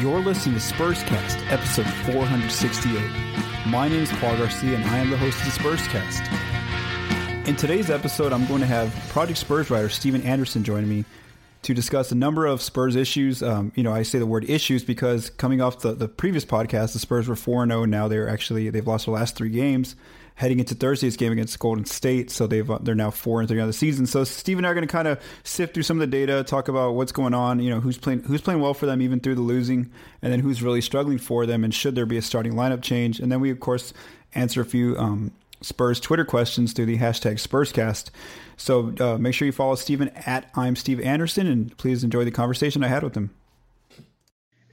You're listening to Spurscast, episode 468. My name is Paul Garcia, and I am the host of the Spurscast. In today's episode, I'm going to have Project Spurs writer Steven Anderson join me to discuss a number of Spurs issues. I say the word issues because coming off the previous podcast, the Spurs were 4-0. Now they've lost their last 3 games, heading into Thursday's game against Golden State. So they're now 4-3 on the season. So Steve and I are going to kind of sift through some of the data, talk about what's going on, who's playing well for them even through the losing, and then who's really struggling for them, and should there be a starting lineup change. And then we, of course, answer a few Spurs Twitter questions through the hashtag Spurscast. So make sure you follow Steven at I'm Steve Anderson, and please enjoy the conversation I had with him.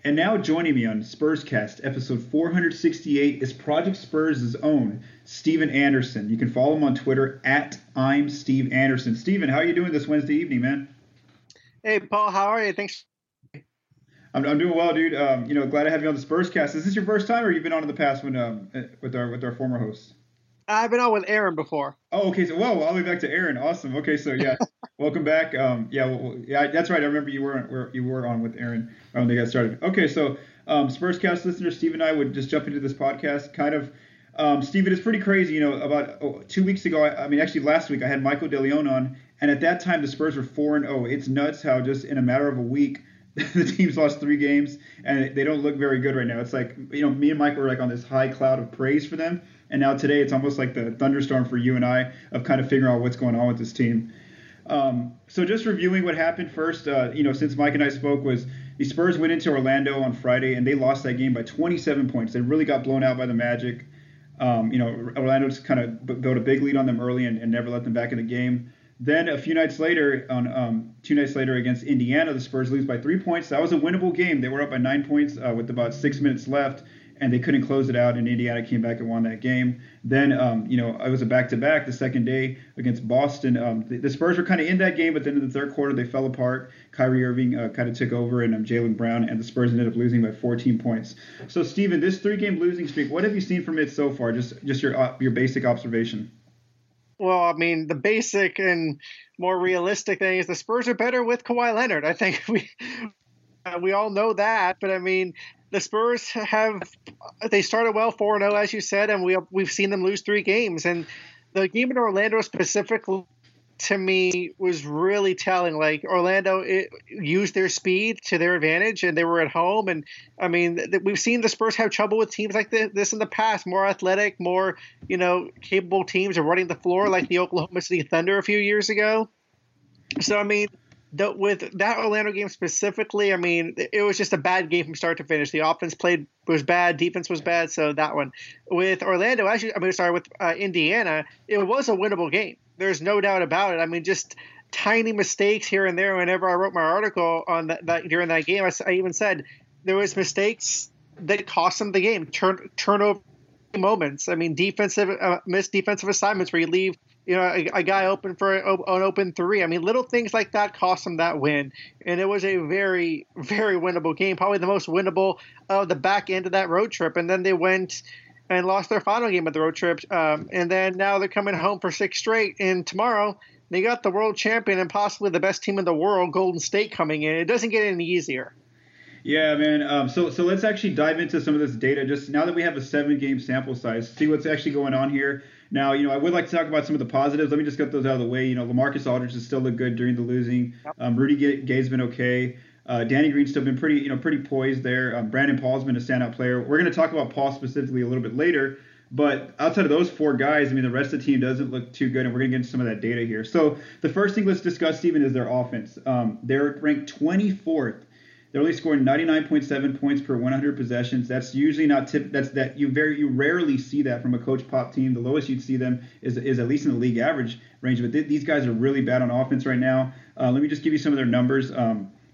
And now joining me on Spurscast, episode 468, is Project Spurs' own Steven Anderson. You can follow him on Twitter at I'm Steve Anderson. Steven, how are you doing this Wednesday evening, man? Hey, Paul, how are you? Thanks. I'm doing well, dude. Glad to have you on the Spurscast. Is this your first time, or you've been on in the past with our former hosts? I've been on with Aaron before. Oh, okay. So, whoa, all the way back to Aaron. Awesome. Okay, so yeah, welcome back. That's right. I remember you were on with Aaron when they got started. Okay, so Spurscast listeners, Steve and I would just jump into this podcast. Kind of, Steve, it is pretty crazy. Last week I had Michael DeLeon on, and at that time the Spurs were 4-0. It's nuts how just in a matter of a week the team's lost 3 games, and they don't look very good right now. It's like, me and Michael were like on this high cloud of praise for them. And now today it's almost like the thunderstorm for you and I of kind of figuring out what's going on with this team. So just reviewing what happened first, since Mike and I spoke, was the Spurs went into Orlando on Friday and they lost that game by 27 points. They really got blown out by the Magic. Orlando just kind of built a big lead on them early and never let them back in the game. Then a few nights later, two nights later against Indiana, the Spurs lose by 3 points. That was a winnable game. They were up by 9 points with about 6 minutes left, and they couldn't close it out, and Indiana came back and won that game. Then, it was a back-to-back the second day against Boston. The Spurs were kind of in that game, but then in the third quarter they fell apart. Kyrie Irving kind of took over, and Jaylen Brown, and the Spurs ended up losing by 14 points. So, Steven, this 3-game losing streak, what have you seen from it so far? Just your basic observation. Well, I mean, the basic and more realistic thing is the Spurs are better with Kawhi Leonard. I think we all know that. But, I mean, the Spurs they started well 4-0, as you said, and we've seen them lose 3 games. And the game in Orlando specifically, to me, was really telling. Like, Orlando used their speed to their advantage, and they were at home. And, I mean, we've seen the Spurs have trouble with teams like this in the past, more athletic, more, capable teams of running the floor, like the Oklahoma City Thunder a few years ago. So, I mean, with that Orlando game specifically, I mean, it was just a bad game from start to finish. The offense was bad, defense was bad, so that one. With Orlando, with Indiana, it was a winnable game. There's no doubt about it. I mean, just tiny mistakes here and there. Whenever I wrote my article on that during that game, I even said there was mistakes that cost them the game, turnover moments. I mean, missed defensive assignments where you leave a guy open for an open three. I mean, little things like that cost them that win. And it was a very, very winnable game, probably the most winnable of the back end of that road trip. And then they went and lost their final game of the road trip. And then now they're coming home for six straight. And tomorrow they got the world champion and possibly the best team in the world, Golden State, coming in. It doesn't get any easier. Yeah, man. So let's actually dive into some of this data just now that we have a 7-game sample size, see what's actually going on here. Now, I would like to talk about some of the positives. Let me just get those out of the way. LaMarcus Aldridge has still looked good during the losing. Rudy Gay's been okay. Danny Green's still been pretty poised there. Brandon Paul's been a standout player. We're going to talk about Paul specifically a little bit later. But outside of those four guys, the rest of the team doesn't look too good, and we're going to get into some of that data here. So the first thing let's discuss, Steven, is their offense. They're ranked 24th. They're only scoring 99.7 points per 100 possessions. That's usually not tip. You rarely see that from a Coach Pop team. The lowest you'd see them is at least in the league average range. But these guys are really bad on offense right now. Let me just give you some of their numbers.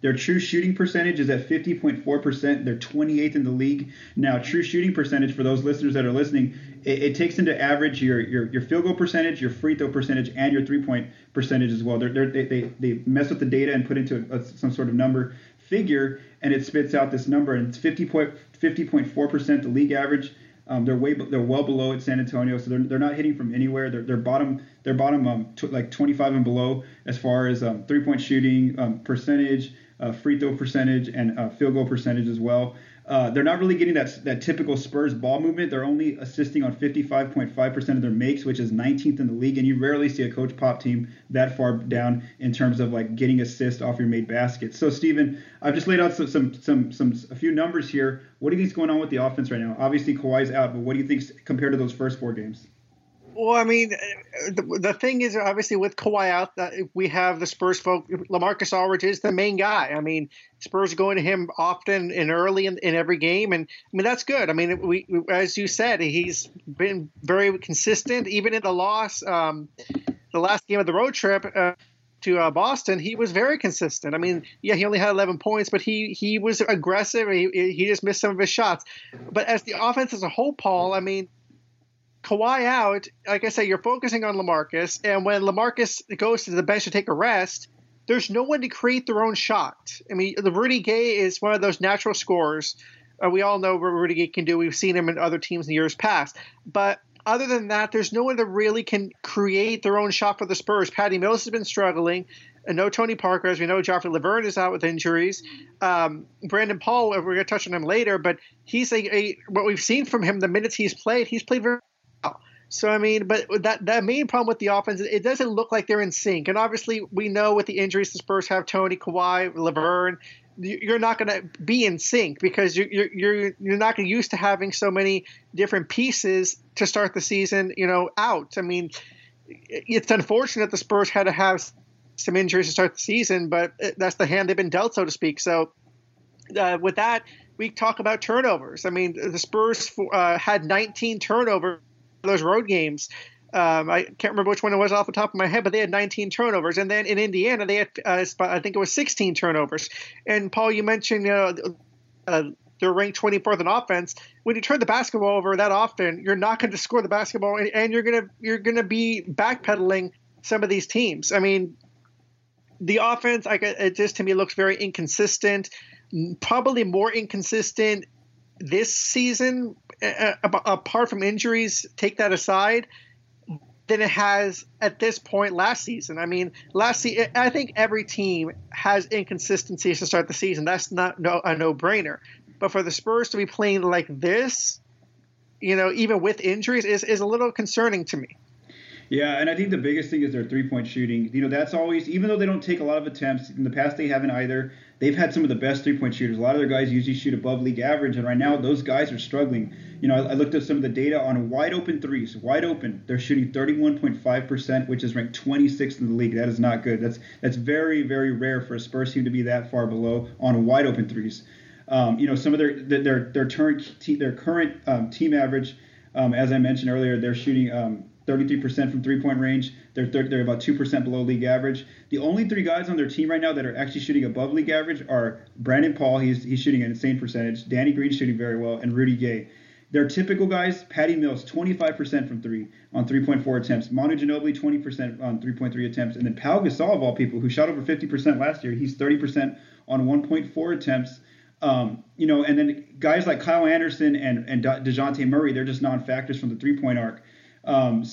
Their true shooting percentage is at 50.4%. They're 28th in the league. Now, true shooting percentage, for those listeners that are listening, it takes into average your field goal percentage, your free throw percentage, and your three-point percentage as well. They mess with the data and put into some sort of number figure, and it spits out this number, and it's 50.4%, the league average. They're well below at San Antonio, so they're not hitting from anywhere. They're bottom 25 and below as far as 3-point shooting percentage, free throw percentage, and field goal percentage as well. They're not really getting that typical Spurs ball movement. They're only assisting on 55.5% of their makes, which is 19th in the league, and you rarely see a Coach Pop team that far down in terms of getting assists off your made baskets. So, Steven, I've just laid out a few numbers here. What do you think's going on with the offense right now? Obviously, Kawhi's out, but what do you think compared to those first four games? Well, the thing is, obviously, with Kawhi out, we have the Spurs folk. LaMarcus Aldridge is the main guy. Spurs going to him often and early in every game, and that's good. We, as you said, he's been very consistent, even in the loss, the last game of the road trip to Boston. He was very consistent. He only had 11 points, but he was aggressive. He just missed some of his shots. But as the offense as a whole, Paul, Kawhi out, like I said, you're focusing on LaMarcus, and when LaMarcus goes to the bench to take a rest, there's no one to create their own shot. The Rudy Gay is one of those natural scorers. We all know what Rudy Gay can do. We've seen him in other teams in years past. But other than that, there's no one that really can create their own shot for the Spurs. Patty Mills has been struggling. No Tony Parker. As we know, Joffrey Laverne is out with injuries. Brandon Paul, we're going to touch on him later, but he's what we've seen from him, the minutes he's played very well. So, but that main problem with the offense, it doesn't look like they're in sync. And obviously, we know with the injuries the Spurs have, Tony, Kawhi, Laverne, you're not going to be in sync because you're not used to having so many different pieces to start the season, out. It's unfortunate the Spurs had to have some injuries to start the season, but that's the hand they've been dealt, so to speak. So, with that, we talk about turnovers. The Spurs had 19 turnovers. Those road games, I can't remember which one it was off the top of my head, but they had 19 turnovers, and then in Indiana they had I think it was 16 turnovers. And Paul, you mentioned they're ranked 24th in offense. When you turn the basketball over that often, you're not going to score the basketball, and you're gonna be backpedaling some of these teams. The offense, it just to me looks very inconsistent, probably more inconsistent this season, apart from injuries, take that aside, than it has at this point last season. I think every team has inconsistencies to start the season. That's not a no-brainer. But for the Spurs to be playing like this, even with injuries, is a little concerning to me. Yeah, and I think the biggest thing is their three-point shooting. That's always, even though they don't take a lot of attempts, in the past they haven't either, they've had some of the best three-point shooters. A lot of their guys usually shoot above league average, and right now those guys are struggling. I looked up some of the data on wide-open threes. Wide open, they're shooting 31.5%, which is ranked 26th in the league. That is not good. That's very, very rare for a Spurs team to be that far below on wide-open threes. Some of their current team average, as I mentioned earlier, they're shooting 33% from three-point range. They're about 2% below league average. The only three guys on their team right now that are actually shooting above league average are Brandon Paul. He's shooting an insane percentage. Danny Green shooting very well, and Rudy Gay. Their typical guys, Patty Mills, 25% from three on 3.4 attempts. Manu Ginobili, 20% on 3.3 attempts. And then Paul Gasol, of all people, who shot over 50% last year, he's 30% on 1.4 attempts. And then guys like Kyle Anderson and DeJounte Murray, they're just non-factors from the three-point arc. One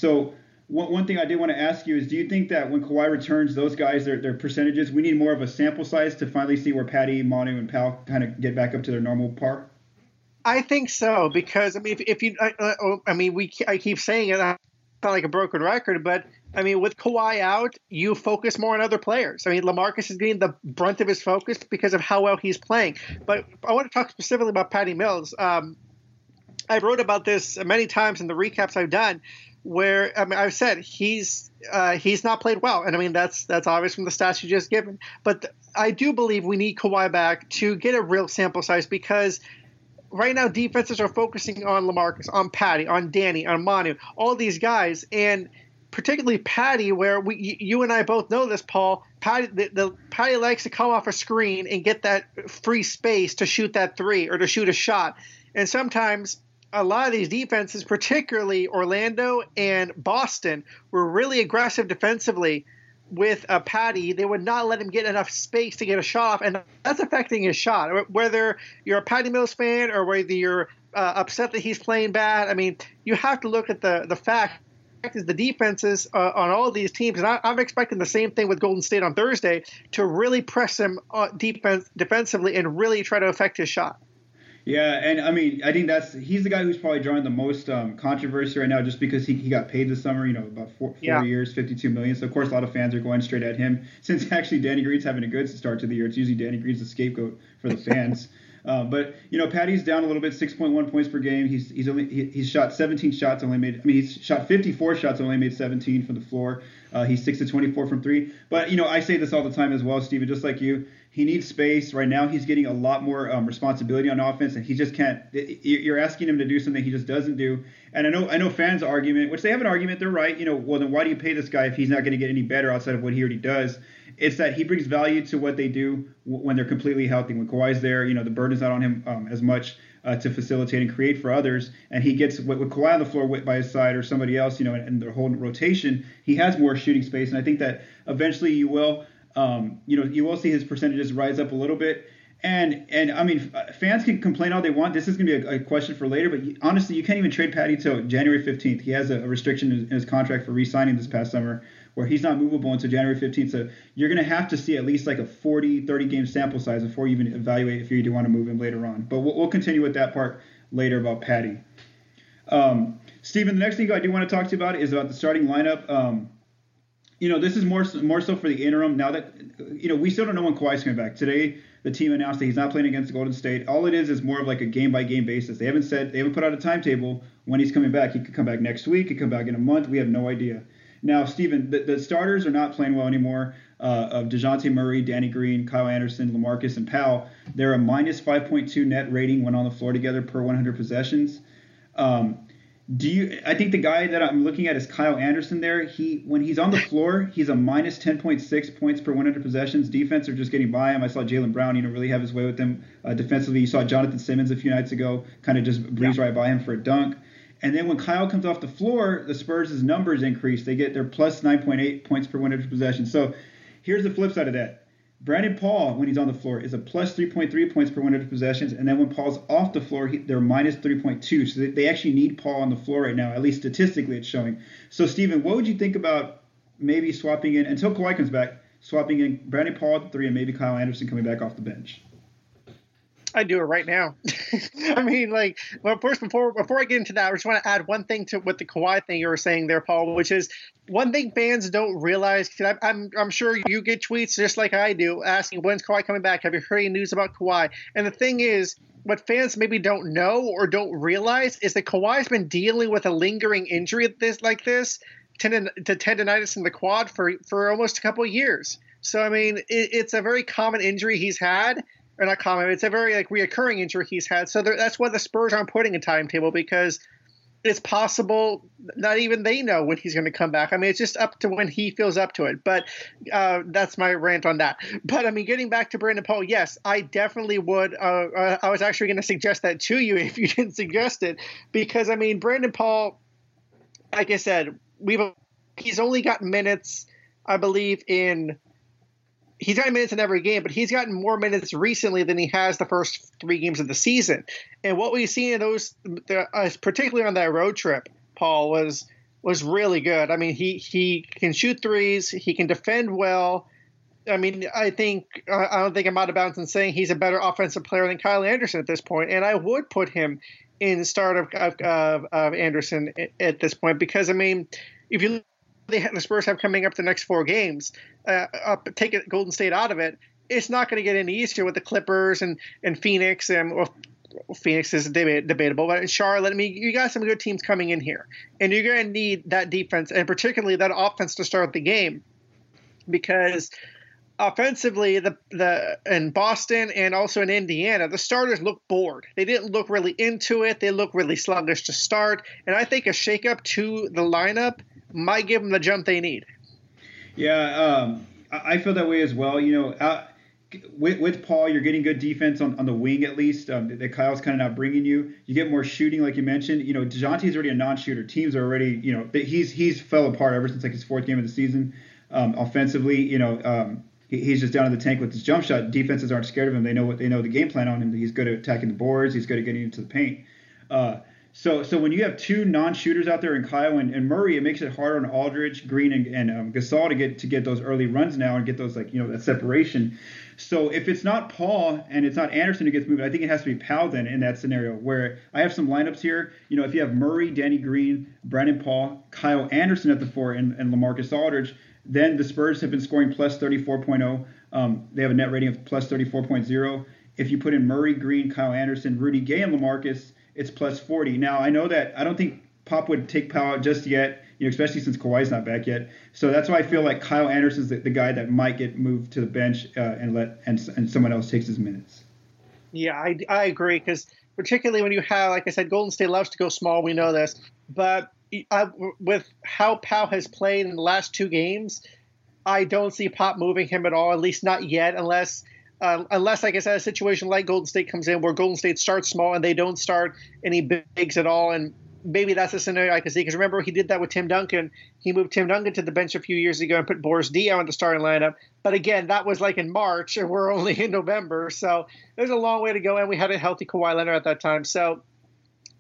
thing I did want to ask you is, do you think that when Kawhi returns, those guys, their percentages, we need more of a sample size to finally see where Patty, Manu, and Powell kind of get back up to their normal par? I think so, because I keep saying it, I sound like a broken record, but with Kawhi out, you focus more on other players. LaMarcus is getting the brunt of his focus because of how well he's playing. But I want to talk specifically about Patty Mills. I wrote about this many times in the recaps I've done, where I've said he's not played well, and that's obvious from the stats you just given. But I do believe we need Kawhi back to get a real sample size, because right now, defenses are focusing on LaMarcus, on Patty, on Danny, on Manu, all these guys, and particularly Patty, where you and I both know this, Paul. Patty likes to come off a screen and get that free space to shoot that three or to shoot a shot, and sometimes a lot of these defenses, particularly Orlando and Boston, were really aggressive defensively with Patty. They would not let him get enough space to get a shot off, and that's affecting his shot. Whether you're a Patty Mills fan or whether you're upset that he's playing bad, you have to look at the fact is the defenses on all these teams, and I'm expecting the same thing with Golden State on Thursday, to really press him defensively and really try to affect his shot. Yeah, and I think he's the guy who's probably drawing the most controversy right now, just because he got paid this summer, about four years, $52 million. So, of course, a lot of fans are going straight at him. Since actually Danny Green's having a good start to the year, it's usually Danny Green's the scapegoat for the fans. Patty's down a little bit, 6.1 points per game. He's shot 17 shots, he's shot 54 shots, only made 17 from the floor. He's 6-24 from three. But I say this all the time as well, Steven, just like you. He needs space. Right now, he's getting a lot more responsibility on offense, and he just can't. You're asking him to do something he just doesn't do. And I know fans' argument, which they have an argument, they're right. Well, then why do you pay this guy if he's not going to get any better outside of what he already does? It's that he brings value to what they do when they're completely healthy. When Kawhi's there, the burden's not on him as much to facilitate and create for others. And he gets with Kawhi on the floor by his side or somebody else, and their whole rotation, he has more shooting space. And I think that eventually you will. You will see his percentages rise up a little bit. And fans can complain all they want. This is going to be a question for later. But honestly, you can't even trade Patty till January 15th. He has a restriction in his contract for re-signing this past summer where he's not movable until January 15th. So you're going to have to see at least like a 30-game sample size before you even evaluate if you do want to move him later on. But we'll continue with that part later about Patty. Steven, the next thing I do want to talk to you about is about the starting lineup. This is more so for the interim now that, we still don't know when Kawhi's coming back. Today, the team announced that he's not playing against Golden State. All it is more of like a game-by-game basis. They haven't put out a timetable when he's coming back. He could come back next week. He could come back in a month. We have no idea. Now, Steven, the starters are not playing well anymore. Of DeJounte Murray, Danny Green, Kyle Anderson, LaMarcus, and Powell, they're a minus -5.2 net rating when on the floor together per 100 possessions. I think the guy that I'm looking at is Kyle Anderson there. When he's on the floor, he's a minus 10.6 points per 100 possessions. Defense are just getting by him. I saw Jaylen Brown, really have his way with them defensively. You saw Jonathan Simmons a few nights ago, kind of just breeze right by him for a dunk. And then when Kyle comes off the floor, the Spurs' numbers increase. They get their plus 9.8 points per 100 possessions. So here's the flip side of that. Brandon Paul, when he's on the floor, is a plus 3.3 points per 100 possessions. And then when Paul's off the floor, they're minus 3.2. So they actually need Paul on the floor right now, at least statistically it's showing. So, Steven, what would you think about maybe swapping in, until Kawhi comes back, swapping in Brandon Paul at the three and maybe Kyle Anderson coming back off the bench? I'd do it right now. First, before I get into that, I just want to add one thing to what the Kawhi thing you were saying there, Paul, which is one thing fans don't realize. I'm sure you get tweets just like I do asking, when's Kawhi coming back? Have you heard any news about Kawhi? And the thing is, what fans maybe don't know or don't realize is that Kawhi's been dealing with a lingering injury like this, tendonitis in the quad for almost a couple of years. So, it's a very common injury he's had. Or not common. It's a very reoccurring injury he's had. So that's why the Spurs aren't putting a timetable, because it's possible not even they know when he's going to come back. I mean, it's just up to when he feels up to it. But that's my rant on that. But, I mean, getting back to Brandon Paul, yes, I definitely would. I was actually going to suggest that to you if you didn't suggest it because, I mean, Brandon Paul, like I said, he's only got minutes, I believe, in – he's gotten minutes in every game, but he's gotten more minutes recently than he has the first three games of the season. And what we've seen in those, particularly on that road trip, Paul, was really good. I mean, he can shoot threes. He can defend well. I mean, I don't think I'm out of bounds in saying he's a better offensive player than Kyle Anderson at this point. And I would put him in the start of Anderson at this point because, I mean, if you look, the Spurs have coming up the next four games, take it, Golden State out of it, it's not going to get any easier with the Clippers and Phoenix and Phoenix is debatable, but Charlotte, I mean, you got some good teams coming in here, and you're going to need that defense and particularly that offense to start the game because offensively, the in Boston and also in Indiana, the starters look bored. They didn't look really into it. They look really sluggish to start, and I think a shakeup to the lineup might give them the jump they need. Yeah, I feel that way as well. You know, with Paul, you're getting good defense on the wing at least that Kyle's kind of not bringing you. You get more shooting, like you mentioned. You know, DeJounte's already a non-shooter. Teams are already, you know, he's fell apart ever since like his fourth game of the season. Offensively, you know, he's just down in the tank with his jump shot. Defenses aren't scared of him. They know the game plan on him. He's good at attacking the boards. He's good at getting into the paint. So when you have two non-shooters out there in Kyle and Murray, it makes it harder on Aldridge, Green, and Gasol to get those early runs now and get those, like, you know, that separation. So if it's not Paul and it's not Anderson who gets moving, I think it has to be Powell then in that scenario where I have some lineups here. You know, if you have Murray, Danny Green, Brandon Paul, Kyle Anderson at the four and LaMarcus Aldridge, then the Spurs have been scoring plus 34.0. They have a net rating of plus 34.0. If you put in Murray, Green, Kyle Anderson, Rudy Gay, and LaMarcus, it's plus 40. Now, I know that I don't think Pop would take Powell out just yet, you know, especially since Kawhi's not back yet. So that's why I feel like Kyle Anderson's the guy that might get moved to the bench and someone else takes his minutes. Yeah, I agree, because particularly when you have, like I said, Golden State loves to go small. We know this. But with how Powell has played in the last two games, I don't see Pop moving him at all, at least not yet, unless, like I said, a situation like Golden State comes in where Golden State starts small and they don't start any bigs at all. And maybe that's a scenario I can see. Because remember, he did that with Tim Duncan. He moved Tim Duncan to the bench a few years ago and put Boris Diaw in the starting lineup. But again, that was like in March, and we're only in November. So there's a long way to go, and we had a healthy Kawhi Leonard at that time. So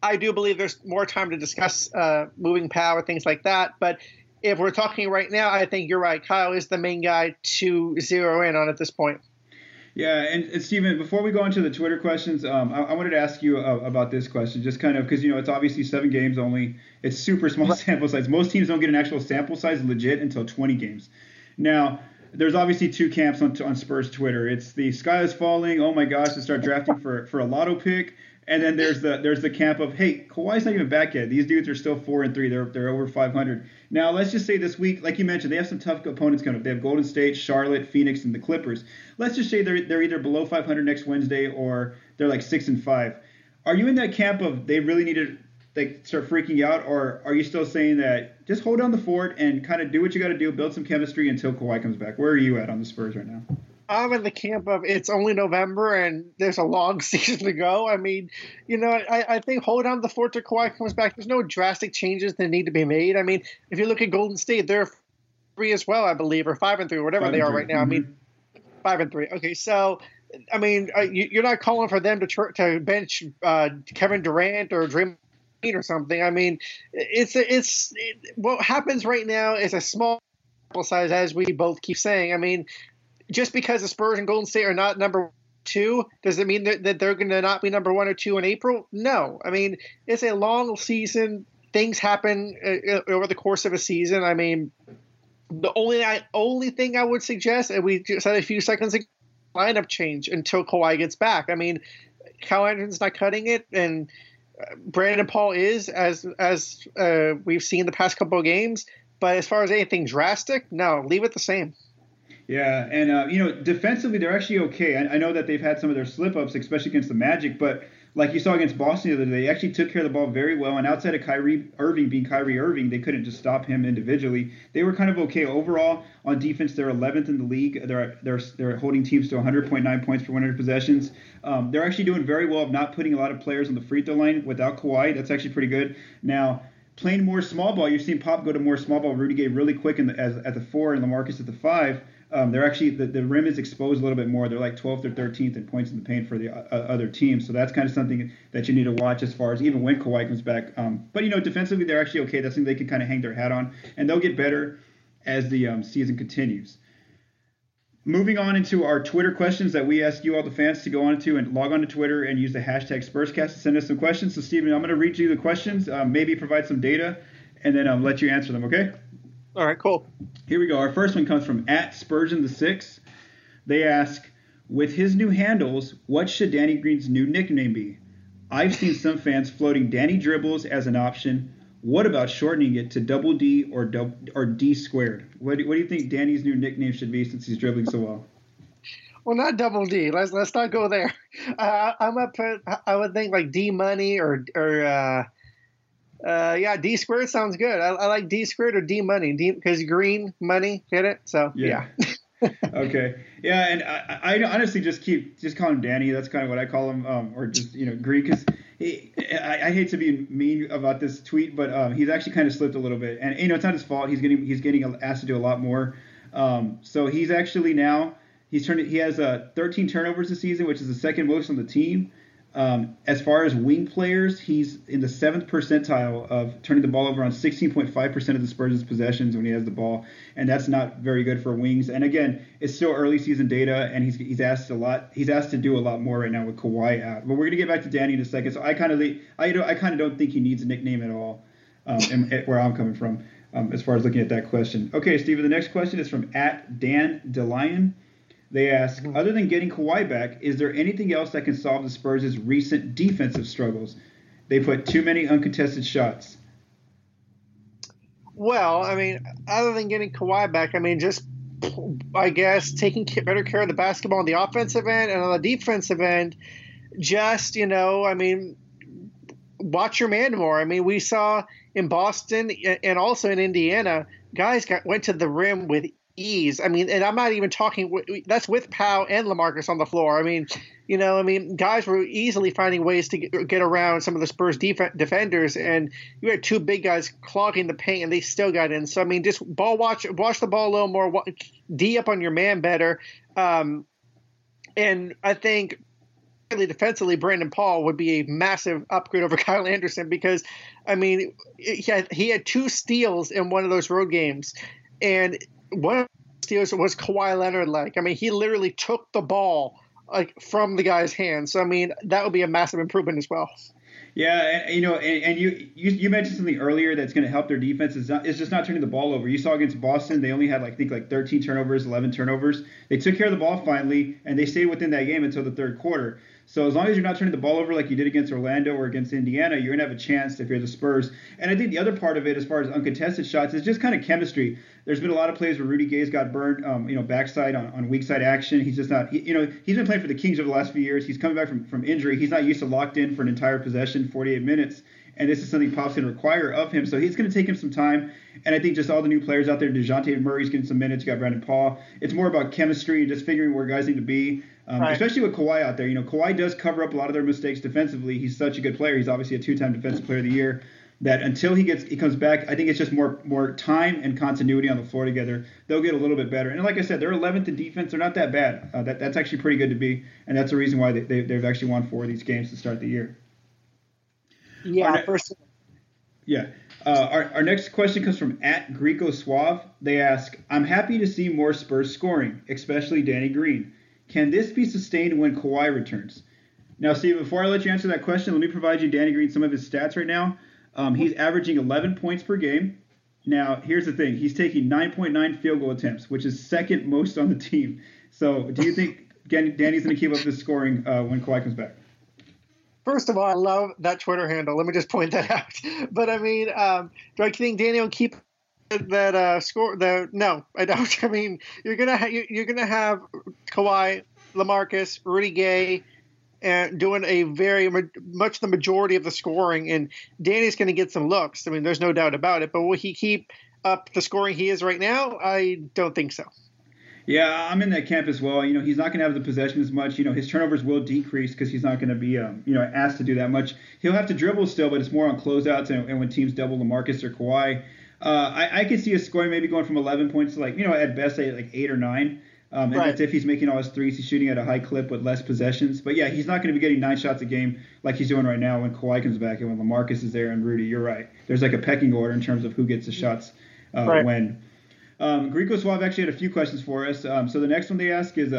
I do believe there's more time to discuss moving power, things like that. But if we're talking right now, I think you're right. Kyle is the main guy to zero in on at this point. Yeah, and Stephen, before we go into the Twitter questions, I wanted to ask you about this question, just kind of because, you know, it's obviously 7 games only. It's super small sample size. Most teams don't get an actual sample size legit until 20 games. Now, there's obviously two camps on Spurs Twitter. It's the sky is falling, oh my gosh, to start drafting for a lotto pick. And then there's the camp of, hey, Kawhi's not even back yet. These dudes are still 4-3. They're over 500. Now, let's just say this week, like you mentioned, they have some tough opponents coming up. They have Golden State, Charlotte, Phoenix, and the Clippers. Let's just say they're either below 500 next Wednesday or they're like 6-5. Are you in that camp of they really need to like start freaking out, or are you still saying that just hold down the fort and kind of do what you got to do, build some chemistry until Kawhi comes back? Where are you at on the Spurs right now? I'm in the camp of it's only November and there's a long season to go. I mean, you know, I think hold on to the fort till Kawhi comes back. There's no drastic changes that need to be made. I mean, if you look at Golden State, they're 3 as well, I believe, or 5-3, whatever they are right now. Mm-hmm. I mean, 5-3. Okay, so I mean, you're not calling for them to bench Kevin Durant or Draymond or something. I mean, what happens right now is a small sample size, as we both keep saying. I mean, just because the Spurs and Golden State are not number 2, does it mean that they're going to not be number 1 or 2 in April? No. I mean, it's a long season. Things happen over the course of a season. I mean, the only thing I would suggest, and we just said a few seconds ago, lineup change until Kawhi gets back. I mean, Kyle Anderson's not cutting it, and Brandon Paul is, as we've seen the past couple of games. But as far as anything drastic, no, leave it the same. Yeah, and, defensively, they're actually okay. I know that they've had some of their slip-ups, especially against the Magic, but like you saw against Boston the other day, they actually took care of the ball very well, and outside of Kyrie Irving being Kyrie Irving, they couldn't just stop him individually. They were kind of okay. Overall, on defense, they're 11th in the league. They're holding teams to 100.9 points per 100 possessions. They're actually doing very well of not putting a lot of players on the free throw line without Kawhi. That's actually pretty good. Now, playing more small ball, you're seeing Pop go to more small ball, Rudy Gay really quick at the 4 and LaMarcus at the 5. They're actually the rim is exposed a little bit more. They're like 12th or 13th in points in the paint for the other team. So that's kind of something that you need to watch as far as even when Kawhi comes back. But defensively, they're actually okay. That's something they can kind of hang their hat on. And they'll get better as the season continues. Moving on into our Twitter questions that we ask you all the fans to go on to and log on to Twitter and use the hashtag SpursCast to send us some questions. So, Steven, I'm going to read you the questions, maybe provide some data, and then let you answer them, okay? All right, cool. Here we go. Our first one comes from @Spurgeon6. They ask, with his new handles, what should Danny Green's new nickname be? I've seen some fans floating Danny Dribbles as an option. What about shortening it to Double D or D squared? What do you think Danny's new nickname should be since he's dribbling so well? Well, not Double D. Let's not go there. I would think like D Money or D squared sounds good. I like D squared or D money because green money hit it. So yeah. Okay. Yeah, and I honestly just call him Danny. That's kind of what I call him, or just green because I hate to be mean about this tweet, but he's actually kind of slipped a little bit, and it's not his fault. He's getting asked to do a lot more. So he's actually now he has 13 turnovers this season, which is the second most on the team. As far as wing players, he's in the 7th percentile of turning the ball over on 16.5% of the Spurs' possessions when he has the ball, and that's not very good for wings. And again, it's still early season data, and he's asked a lot. He's asked to do a lot more right now with Kawhi out. But we're gonna get back to Danny in a second. So I kind of don't think he needs a nickname at all, where I'm coming from, as far as looking at that question. Okay, Steven, the next question is from @Dan DeLeon. They ask, other than getting Kawhi back, is there anything else that can solve the Spurs' recent defensive struggles? They put too many uncontested shots. Well, other than getting Kawhi back, I guess taking better care of the basketball on the offensive end and on the defensive end, just, watch your man more. We saw in Boston and also in Indiana, guys went to the rim with ease. And I'm not even talking – that's with Powell and LaMarcus on the floor. Guys were easily finding ways to get around some of the Spurs defenders, and you had two big guys clogging the paint, and they still got in. So, just watch the ball a little more, D up on your man better. And I think defensively, Brandon Paul would be a massive upgrade over Kyle Anderson because, he had two steals in one of those road games, and – one of the steals was Kawhi Leonard like. He literally took the ball from the guy's hands. So, that would be a massive improvement as well. Yeah, and you mentioned something earlier that's going to help their defense. It's just not turning the ball over. You saw against Boston, they only had, 13 turnovers, 11 turnovers. They took care of the ball finally, and they stayed within that game until the third quarter. So as long as you're not turning the ball over like you did against Orlando or against Indiana, you're going to have a chance if you're the Spurs. And I think the other part of it as far as uncontested shots is just kind of chemistry. There's been a lot of plays where Rudy Gay's got burned, backside on weak side action. He's just not – he's been playing for the Kings over the last few years. He's coming back from injury. He's not used to locked in for an entire possession, 48 minutes. And this is something Pop's going to require of him. So he's going to take him some time. And I think just all the new players out there, DeJounte Murray's getting some minutes. You got Brandon Paul. It's more about chemistry and just figuring where guys need to be, right. Especially with Kawhi out there. Kawhi does cover up a lot of their mistakes defensively. He's such a good player. He's obviously a two-time Defensive Player of the Year. That until he comes back, I think it's just more time and continuity on the floor together. They'll get a little bit better. And like I said, they're 11th in defense. They're not that bad. That's actually pretty good to be. And that's the reason why they've actually won 4 of these games to start the year. Yeah. Yeah. Our next question comes from @GricoSuave. They ask, I'm happy to see more Spurs scoring, especially Danny Green. Can this be sustained when Kawhi returns? Now, Steve, before I let you answer that question, let me provide you Danny Green some of his stats right now. He's averaging 11 points per game. Now, here's the thing. He's taking 9.9 field goal attempts, which is second most on the team. So do you think Danny's going to keep up this scoring when Kawhi comes back? First of all, I love that Twitter handle. Let me just point that out. But, do I think Danny will keep No, I don't. I mean, you're gonna have Kawhi, LaMarcus, Rudy Gay, and doing a very much the majority of the scoring, and Danny's going to get some looks. I mean, there's no doubt about it. But will he keep up the scoring he is right now? I don't think so. Yeah, I'm in that camp as well. You know, he's not going to have the possession as much. You know, his turnovers will decrease because he's not going to be, asked to do that much. He'll have to dribble still, but it's more on closeouts and when teams double LaMarcus or Kawhi. I could see his scoring maybe going from 11 points to at best like 8 or 9. And right. That's if he's making all his threes. He's shooting at a high clip with less possessions. But yeah, he's not going to be getting 9 shots a game like he's doing right now when Kawhi comes back and when LaMarcus is there and Rudy. You're right. There's like a pecking order in terms of who gets the shots when. Greco Suave actually had a few questions for us. So the next one they ask is,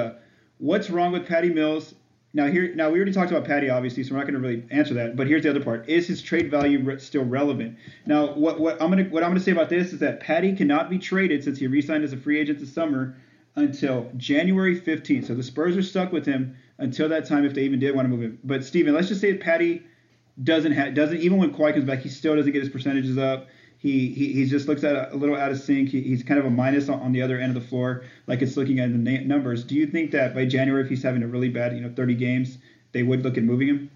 what's wrong with Patty Mills? Now we already talked about Patty, obviously, so we're not going to really answer that. But here's the other part: is his trade value still relevant? Now, what I'm going to say about this is that Patty cannot be traded since he re-signed as a free agent this summer until January 15th. So the Spurs are stuck with him until that time if they even did want to move him. But Steven, let's just say Patty doesn't even when Kawhi comes back, he still doesn't get his percentages up. He just looks at a little out of sync. He's kind of a minus on the other end of the floor, like it's looking at the numbers. Do you think that by January, if he's having a really bad, 30 games, they would look at moving him?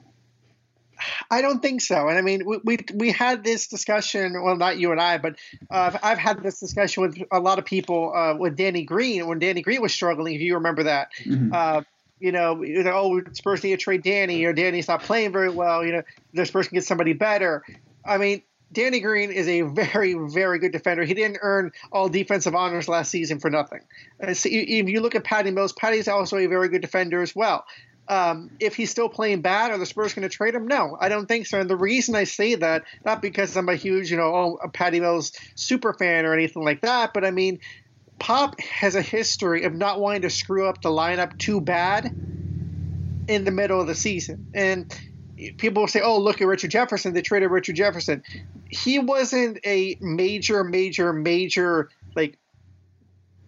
I don't think so. And I mean, we had this discussion. Well, not you and I, but I've had this discussion with a lot of people with Danny Green when Danny Green was struggling. If you remember that, mm-hmm. Spurs need to trade Danny, or Danny's not playing very well. The Spurs can get somebody better. I mean, Danny Green is a very, very good defender. He didn't earn all defensive honors last season for nothing. So if you look at Patty Mills, Patty's also a very good defender as well. If he's still playing bad, are the Spurs going to trade him? No, I don't think so. And the reason I say that, not because I'm a huge, a Patty Mills super fan or anything like that, but I mean, Pop has a history of not wanting to screw up the lineup too bad in the middle of the season. And people will say, oh, look at Richard Jefferson. They traded Richard Jefferson. He wasn't a major, like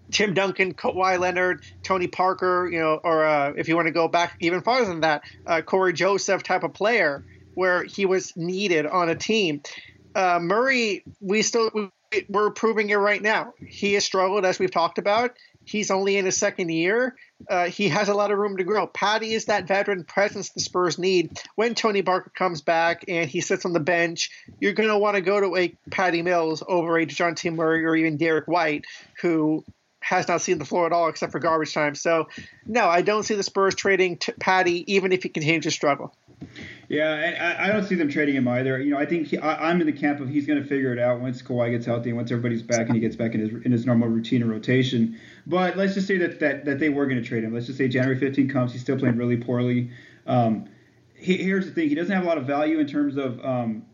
Tim Duncan, Kawhi Leonard, Tony Parker, or if you want to go back even farther than that, Corey Joseph type of player where he was needed on a team. Murray, we're proving it right now. He has struggled, as we've talked about. He's only in his second year. He has a lot of room to grow. Patty is that veteran presence the Spurs need. When Tony Parker comes back and he sits on the bench, you're going to want to go to a Patty Mills over a DeJounte Murray or even Derek White, who has not seen the floor at all except for garbage time. So, no, I don't see the Spurs trading Patty even if he continues to struggle. Yeah, and I don't see them trading him either. I think I'm in the camp of he's going to figure it out once Kawhi gets healthy and once everybody's back and he gets back in his normal routine and rotation. But let's just say that they were going to trade him. Let's just say January 15 comes. He's still playing really poorly. Here's the thing. He doesn't have a lot of value in terms of,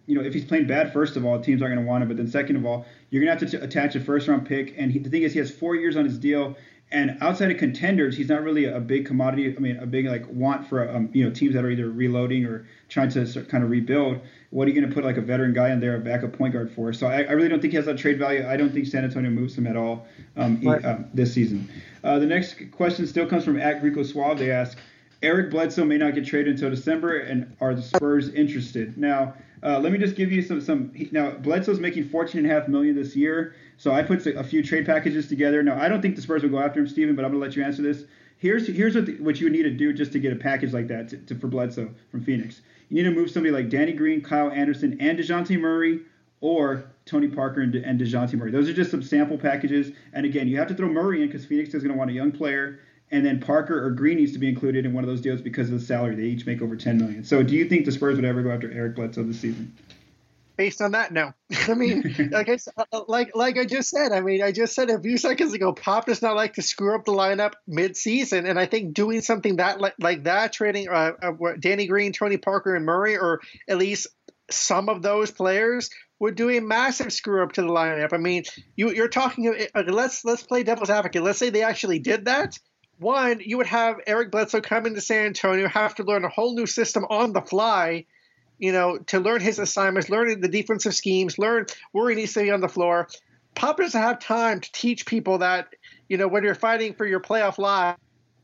if he's playing bad, first of all, teams aren't going to want him. But then second of all, you're going to have to attach a first-round pick. And the thing is he has 4 years on his deal. And outside of contenders, he's not really a big commodity. I mean, a big want for teams that are either reloading or trying to kind of rebuild. What are you going to put a veteran guy in there, a backup point guard for? So I really don't think he has that trade value. I don't think San Antonio moves him at all this season. The next question still comes from @GricoSuave. They ask, Eric Bledsoe may not get traded until December, and are the Spurs interested? Now, let me just give you some. Now, Bledsoe's making $14.5 million this year, so I put a few trade packages together. Now, I don't think the Spurs will go after him, Steven, but I'm going to let you answer this. Here's what you would need to do just to get a package like that for Bledsoe from Phoenix. You need to move somebody like Danny Green, Kyle Anderson, and DeJounte Murray, or Tony Parker and DeJounte Murray. Those are just some sample packages. And, again, you have to throw Murray in because Phoenix is going to want a young player. And then Parker or Green needs to be included in one of those deals because of the salary. They each make over $10 million. So do you think the Spurs would ever go after Eric Bledsoe this season? Based on that, no. I mean, I just said a few seconds ago, Pop does not like to screw up the lineup mid-season. And I think doing something that, trading Danny Green, Tony Parker, and Murray, or at least some of those players – would do a massive screw up to the lineup. I mean, you're talking – let's play devil's advocate. Let's say they actually did that. One, you would have Eric Bledsoe come into San Antonio, have to learn a whole new system on the fly, to learn his assignments, learn the defensive schemes, learn where he needs to be on the floor. Pop doesn't have time to teach people that, when you're fighting for your playoff life,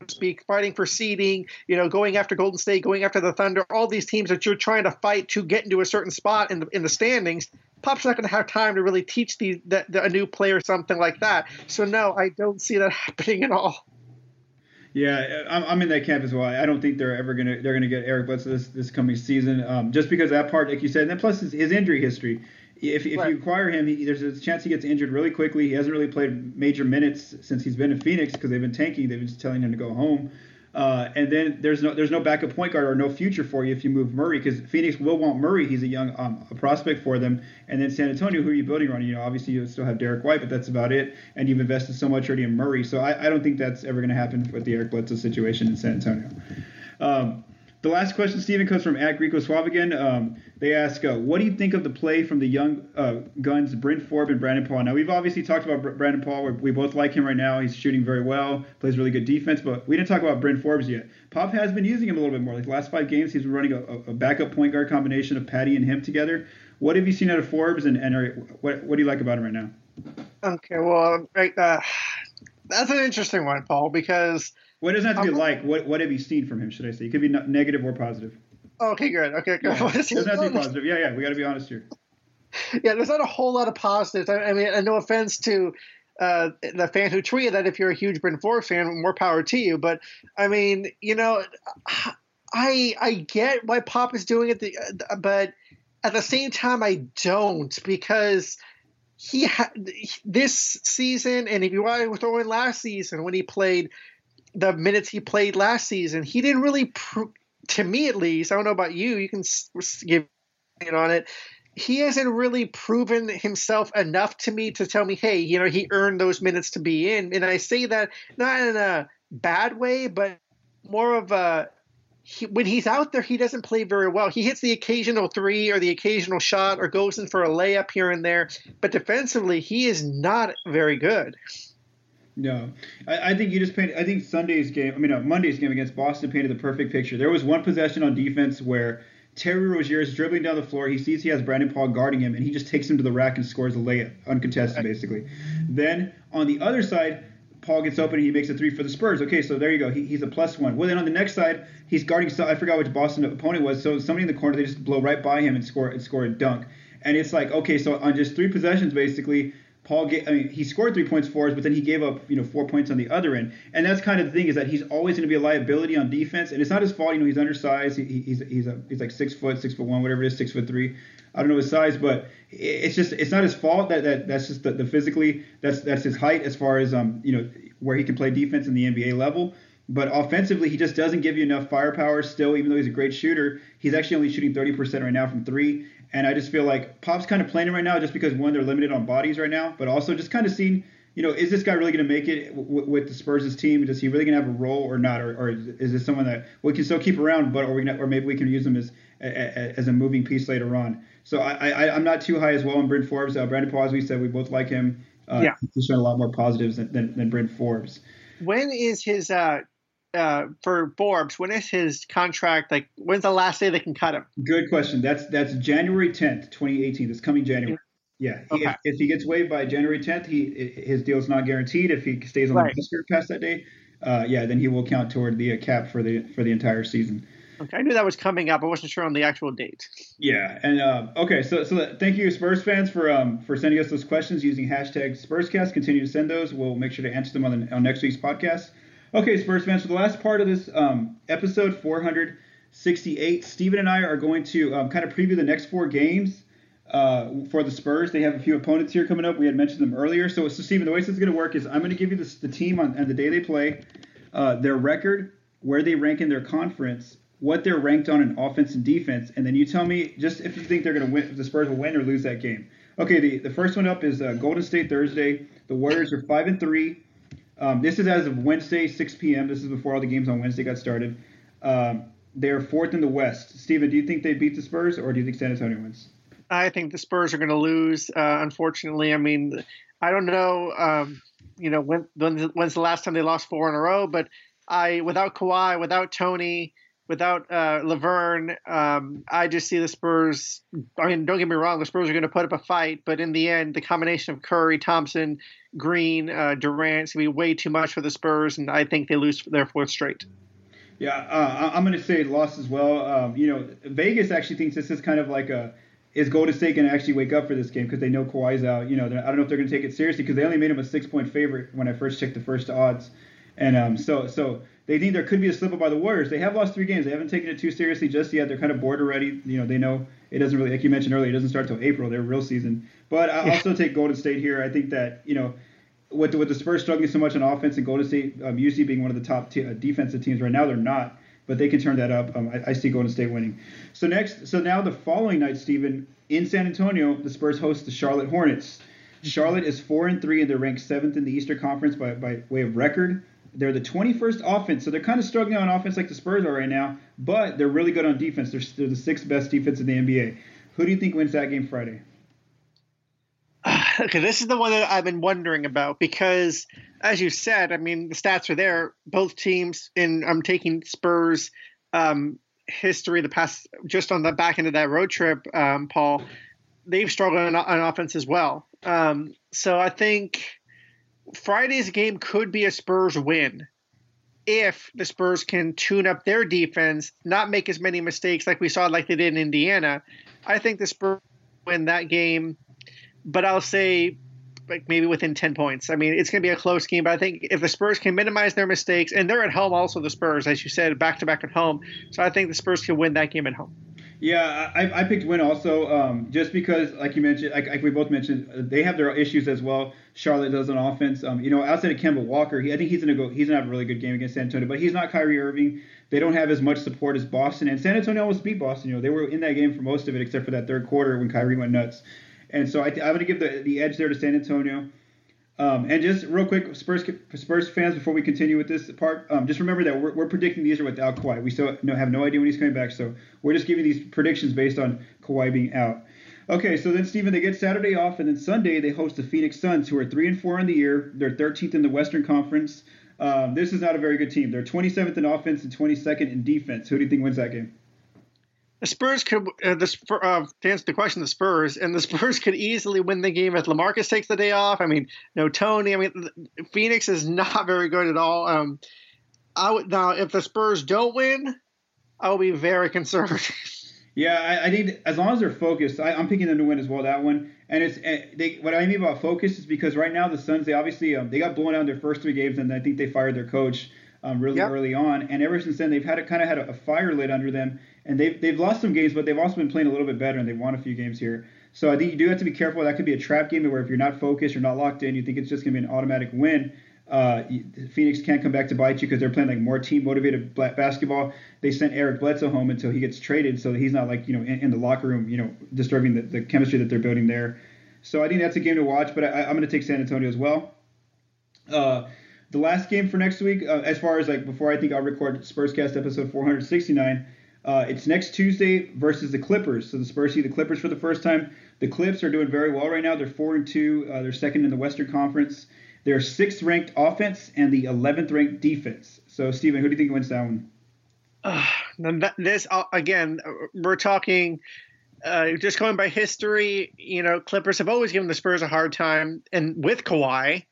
to speak, fighting for seeding, you know, going after Golden State, going after the Thunder, all these teams that you're trying to fight to get into a certain spot in the standings, Pop's not going to have time to really teach a new player something like that. So, no, I don't see that happening at all. Yeah, I'm in that camp as well. I don't think they're ever gonna get Eric Bledsoe this coming season, just because that part, like you said, and then plus his injury history. If right. you acquire him, there's a chance he gets injured really quickly. He hasn't really played major minutes since he's been in Phoenix because they've been tanking. They've been just telling him to go home. And then there's no backup point guard or no future for you if you move Murray, because Phoenix will want Murray. He's a young a prospect for them. And then San Antonio, who are you building around? You know, obviously you still have Derek White, but that's about it. And you've invested so much already in Murray. So I don't think that's ever going to happen with the Eric Bledsoe situation in San Antonio. The last question, Stephen, comes from @GricoSwab again. They ask, what do you think of the play from the young guns, Bryn Forbes and Brandon Paul? Now, we've obviously talked about Brandon Paul. We both like him right now. He's shooting very well, plays really good defense, but we didn't talk about Bryn Forbes yet. Pop has been using him a little bit more. Like the last 5 games, he's been running a backup point guard combination of Patty and him together. What have you seen out of Forbes, and what do you like about him right now? Okay, well, that's an interesting one, Paul, because – what does that have to be like? What have you seen from him, should I say? It could be negative or positive. Okay, good. Okay, good. Yeah. It doesn't have to be positive. Yeah. We got to be honest here. Yeah, there's not a whole lot of positives. I mean, no offense to the fan who tweeted that. If you're a huge Bryn Forbes fan, more power to you. But, I mean, you know, I get why Pop is doing it, but at the same time, I don't, because – this season, and if you were throwing last season when he played the minutes he played last season, he didn't really, to me at least, I don't know about you, you can give it on it, he hasn't really proven himself enough to me to tell me, hey, you know, he earned those minutes to be in. And I say that not in a bad way, but more of a, when he's out there, he doesn't play very well. He hits the occasional three or the occasional shot or goes in for a layup here and there. But defensively, he is not very good. No, I think you just painted. I think Monday's game against Boston painted the perfect picture. There was one possession on defense where Terry Rozier is dribbling down the floor. He sees he has Brandon Paul guarding him, and he just takes him to the rack and scores a layup, uncontested, basically. Then on the other side, Paul gets open and he makes a three for the Spurs. Okay, so there you go. He's a +1. Well, then on the next side, he's guarding. I forgot which Boston opponent was. So somebody in the corner, they just blow right by him and score a dunk. And it's like, okay, so on just 3 possessions, basically, he scored 3 points for us, but then he gave up, 4 points on the other end. And that's kind of the thing, is that he's always going to be a liability on defense. And it's not his fault, he's undersized. He's like 6 foot, 6'1", whatever it is, 6'3". I don't know his size, but it's not his fault that's just the physically, that's his height as far as, where he can play defense in the NBA level. But offensively, he just doesn't give you enough firepower still, even though he's a great shooter. He's actually only shooting 30% right now from 3. And I just feel like Pop's kind of playing him right now just because, one, they're limited on bodies right now, but also just kind of seeing, is this guy really going to make it with the Spurs' team? Is he really going to have a role or not? Or is this someone that we can still keep around, but or maybe we can use him as a moving piece later on? So I'm not too high as well on Bryn Forbes. Brandon Paul, as we said, we both like him. Yeah. He's shown a lot more positives than Bryn Forbes. When is his for Forbes, when is his contract? Like, when's the last day they can cut him? Good question. That's January 10th, 2018. It's coming January. Yeah. Okay. If he gets waived by January 10th, his deal is not guaranteed. If he stays on the roster past that day, then he will count toward the cap for the entire season. Okay, I knew that was coming up. I wasn't sure on the actual date. Yeah, and okay, so thank you, Spurs fans, for sending us those questions using #SpursCast. Continue to send those. We'll make sure to answer them on next week's podcast. Okay, Spurs fans, for the last part of this episode 468, Steven and I are going to kind of preview the next 4 games for the Spurs. They have a few opponents here coming up. We had mentioned them earlier. So Steven, the way this is going to work is I'm going to give you the team on the day they play, their record, where they rank in their conference, what they're ranked on in offense and defense, and then you tell me just if you think they're going to win, if the Spurs will win or lose that game. Okay, the first one up is Golden State Thursday. The Warriors are 5-3. This is as of Wednesday, 6 p.m. This is before all the games on Wednesday got started. They're 4th in the West. Steven, do you think they beat the Spurs, or do you think San Antonio wins? I think the Spurs are going to lose, unfortunately. I mean, I don't know, when's the last time they lost 4 in a row, but without Kawhi, without Tony – without Laverne, I just see the Spurs. I mean, don't get me wrong, the Spurs are going to put up a fight, but in the end, the combination of Curry, Thompson, Green, Durant is going to be way too much for the Spurs, and I think they lose their fourth straight. Yeah, I'm going to say loss as well. Vegas actually thinks this is kind of like a, is Golden State going to actually wake up for this game because they know Kawhi's out. You know, I don't know if they're going to take it seriously because they only made him a 6-point favorite when I first checked the first odds. And so they think there could be a slip-up by the Warriors. They have lost 3 games. They haven't taken it too seriously just yet. They're kind of bored already. You know, they know it doesn't really, like you mentioned earlier, it doesn't start till April, their real season. But I also take Golden State here. I think that, you know, with the Spurs struggling so much on offense and Golden State usually being one of the top defensive teams right now, they're not. But they can turn that up. I see Golden State winning. So now the following night, Stephen, in San Antonio, the Spurs host the Charlotte Hornets. Charlotte is 4-3, and they're ranked 7th in the Eastern Conference by way of record. They're the 21st offense, so they're kind of struggling on offense like the Spurs are right now, but they're really good on defense. They're the 6th best defense in the NBA. Who do you think wins that game Friday? Okay, this is the one that I've been wondering about because, as you said, I mean, the stats are there. Both teams, and I'm taking Spurs history, the past, just on the back end of that road trip, Paul, they've struggled on offense as well. So I think Friday's game could be a Spurs win if the Spurs can tune up their defense, not make as many mistakes like we saw like they did in Indiana. I think the Spurs win that game, but I'll say like maybe within 10 points. I mean, it's going to be a close game, but I think if the Spurs can minimize their mistakes, and they're at home also, the Spurs, as you said, back-to-back at home, so I think the Spurs can win that game at home. Yeah, I picked win also just because, like you mentioned, like we both mentioned, they have their issues as well. Charlotte does on offense. Outside of Kemba Walker, I think he's gonna have a really good game against San Antonio, but he's not Kyrie Irving. They don't have as much support as Boston, and San Antonio almost beat Boston. You know, they were in that game for most of it except for that third quarter when Kyrie went nuts. And so I'm going to give the edge there to San Antonio. And just real quick, Spurs fans, before we continue with this part, just remember that we're predicting these are without Kawhi. We still have no idea when he's coming back, so we're just giving these predictions based on Kawhi being out. Okay, so then, Stephen, they get Saturday off, and then Sunday they host the Phoenix Suns, who are 3-4 in the year. They're 13th in the Western Conference. This is not a very good team. They're 27th in offense and 22nd in defense. Who do you think wins that game? The Spurs could to answer the question, the Spurs could easily win the game if LaMarcus takes the day off. I mean, no Tony. I mean, Phoenix is not very good at all. Now, if the Spurs don't win, I will be very concerned. Yeah, I think as long as they're focused, I'm picking them to win as well, that one. And what I mean about focus is because right now the Suns, they obviously they got blown out in their first 3 games, and I think they fired their coach early on. And ever since then, they've had a fire lit under them. And they've lost some games, but they've also been playing a little bit better, and they've won a few games here. So I think you do have to be careful. That could be a trap game where if you're not focused, you're not locked in, you think it's just going to be an automatic win. Phoenix can't come back to bite you because they're playing like more team-motivated basketball. They sent Eric Bledsoe home until he gets traded, so he's not like in the locker room, disturbing the chemistry that they're building there. So I think that's a game to watch, but I'm going to take San Antonio as well. The last game for next week, as far as like before, I think I'll record Spurscast episode 469. It's next Tuesday versus the Clippers. So the Spurs see the Clippers for the first time. The Clips are doing very well right now. They're 4-2. They're second in the Western Conference. They're 6th-ranked offense and the 11th-ranked defense. So, Stephen, who do you think wins that one? We're talking just going by history. Clippers have always given the Spurs a hard time, and with Kawhi,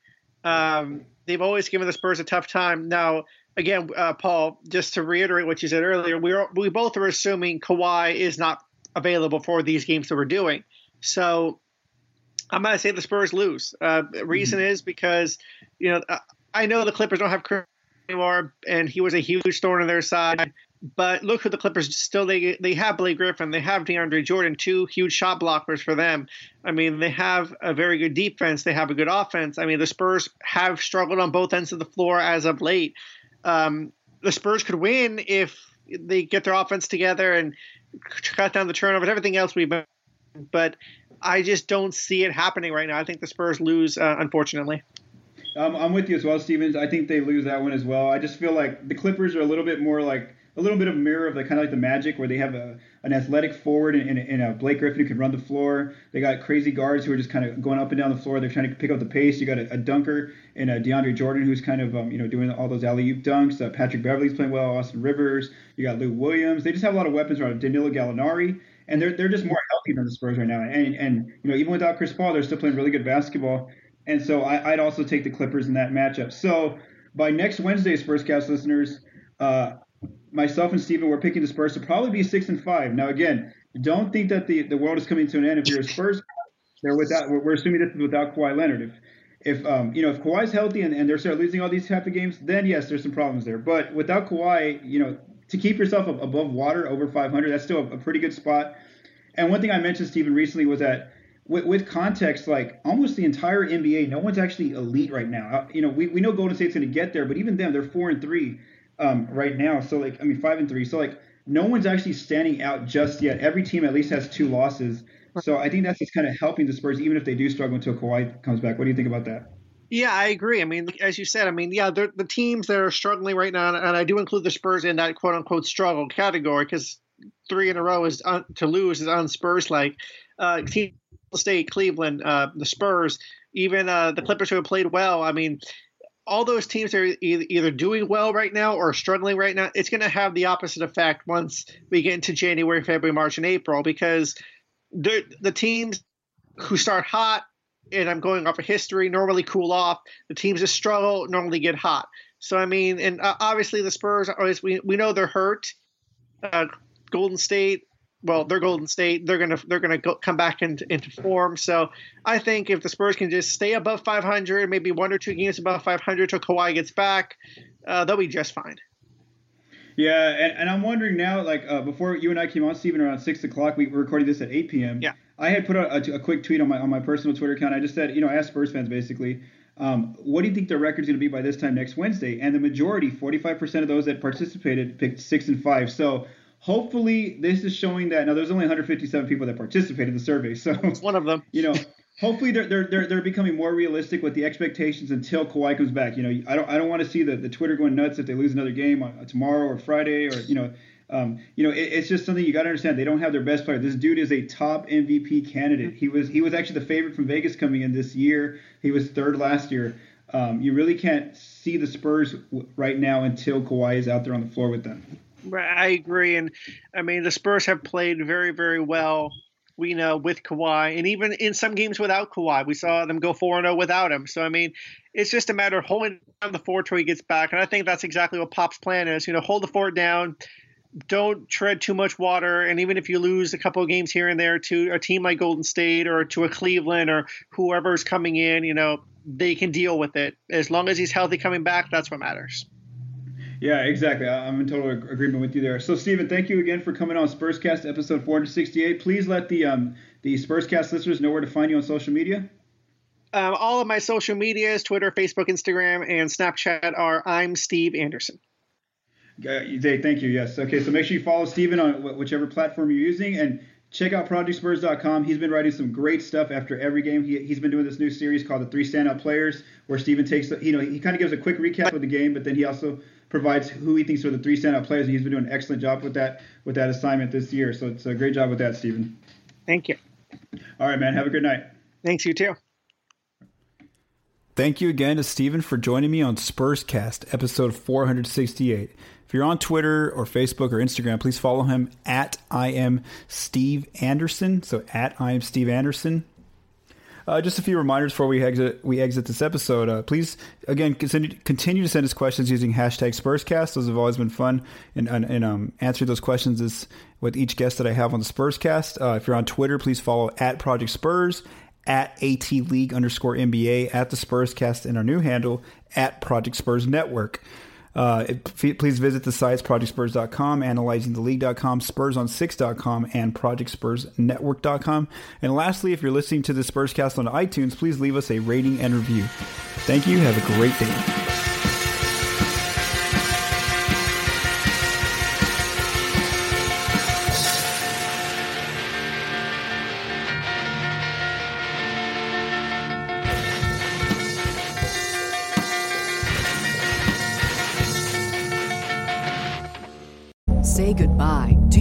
they've always given the Spurs a tough time. Now, again, Paul, just to reiterate what you said earlier, we both are assuming Kawhi is not available for these games that we're doing. So I'm going to say the Spurs lose. Reason is because, I know the Clippers don't have Curry anymore, and he was a huge thorn on their side. But look who the Clippers still – they have Blake Griffin. They have DeAndre Jordan, 2 huge shot blockers for them. I mean, they have a very good defense. They have a good offense. I mean, the Spurs have struggled on both ends of the floor as of late. The Spurs could win if they get their offense together and cut down the turnovers, everything else we've been. But I just don't see it happening right now. I think the Spurs lose, unfortunately. I'm with you as well, Stevens. I think they lose that one as well. I just feel like the Clippers are a little bit more like a mirror of the kind of like the Magic, where they have a an athletic forward and Blake Griffin who can run the floor. They got crazy guards who are just kind of going up and down the floor. They're trying to pick up the pace. You got a dunker and DeAndre Jordan who's kind of doing all those alley-oop dunks. Patrick Beverly's playing well. Austin Rivers. You got Lou Williams. They just have a lot of weapons around Danilo Gallinari, and they're just more healthy than the Spurs right now. And even without Chris Paul, they're still playing really good basketball. And so I'd also take the Clippers in that matchup. So by next Wednesday's Spurscast listeners, myself and Steven, we're picking the Spurs to probably be 6-5. Now, again, don't think that the world is coming to an end. If you're a Spurs, we're assuming this is without Kawhi Leonard. If Kawhi's healthy and they're still losing all these type of games, then yes, there's some problems there. But without Kawhi, to keep yourself above water, over 500, that's still a pretty good spot. And one thing I mentioned, Steven, recently was that with context, like almost the entire NBA, no one's actually elite right now. We know Golden State's going to get there, but even them, they're 4-3. Right now, so 5-3, so no one's actually standing out just yet. Every team at least has two losses, so I think that's just kind of helping the Spurs, even if they do struggle until Kawhi comes back. What do you think about that? Yeah, I agree. As you said, the teams that are struggling right now, and I do include the Spurs in that quote unquote struggle category because 3 in a row is to lose is on Spurs, team State, Cleveland, the Spurs, even the Clippers who have played well. All those teams are either doing well right now or struggling right now. It's going to have the opposite effect once we get into January, February, March, and April, because the teams who start hot, and I'm going off of history, normally cool off. The teams that struggle normally get hot. So, obviously the Spurs, we know they're hurt. Golden State, they're Golden State. They're gonna come back into form. So I think if the Spurs can just stay above 500, maybe 1 or 2 games above 500 till Kawhi gets back, they'll be just fine. Yeah, and I'm wondering now, before you and I came on, Stephen, around 6 o'clock, we were recording this at 8 p.m. Yeah, I had put out a quick tweet on my personal Twitter account. I just said, I asked Spurs fans basically, what do you think the record's going to be by this time next Wednesday? And the majority, 45% of those that participated, picked 6-5. So hopefully this is showing that. Now, there's only 157 people that participated in the survey, so it's one of them. Hopefully they're becoming more realistic with the expectations until Kawhi comes back. I don't want to see the Twitter going nuts if they lose another game on tomorrow or Friday or it's just something you got to understand. They don't have their best player. This dude is a top MVP candidate. He was actually the favorite from Vegas coming in this year. He was third last year. You really can't see the Spurs right now until Kawhi is out there on the floor with them. I agree. And the Spurs have played very, very well, we know, with Kawhi. And even in some games without Kawhi, we saw them go 4-0 without him. So, it's just a matter of holding down the fort till he gets back. And I think that's exactly what Pop's plan is. Hold the fort down. Don't tread too much water. And even if you lose a couple of games here and there to a team like Golden State or to a Cleveland or whoever's coming in, they can deal with it. As long as he's healthy coming back, that's what matters. Yeah, exactly. I'm in total agreement with you there. So, Steven, thank you again for coming on Spurscast episode 468. Please let the Spurscast listeners know where to find you on social media. All of my social medias, Twitter, Facebook, Instagram, and Snapchat are I'm Steve Anderson. Thank you. Yes. Okay, so make sure you follow Steven on whichever platform you're using, and check out ProjectSpurs.com. He's been writing some great stuff after every game. He's been doing this new series called The Three Standout Players, where Steven takes he kind of gives a quick recap of the game, but then he also provides who he thinks are the three standout players, and he's been doing an excellent job with that assignment this year. So it's a great job with that, Steven. Thank you. All right, man. Have a good night. Thanks, you too. Thank you again to Steven for joining me on Spurscast, episode 468. If you're on Twitter or Facebook or Instagram, please follow him at I am Steve Anderson. So at I am Steve Anderson. Just a few reminders before we exit this episode. Please, again, continue to send us questions using hashtag Spurscast. Those have always been fun, and answering those questions is with each guest that I have on the Spurscast. If you're on Twitter, please follow at Project Spurs, at @ATLeague_NBA, at the Spurscast, and our new handle at Project Spurs Network. Please visit the sites ProjectSpurs.com, AnalyzingTheLeague.com, SpursOn6.com, and ProjectSpursNetwork.com. And lastly, if you're listening to the Spurscast on iTunes, please leave us a rating and review. Thank you. Have a great day. say goodbye to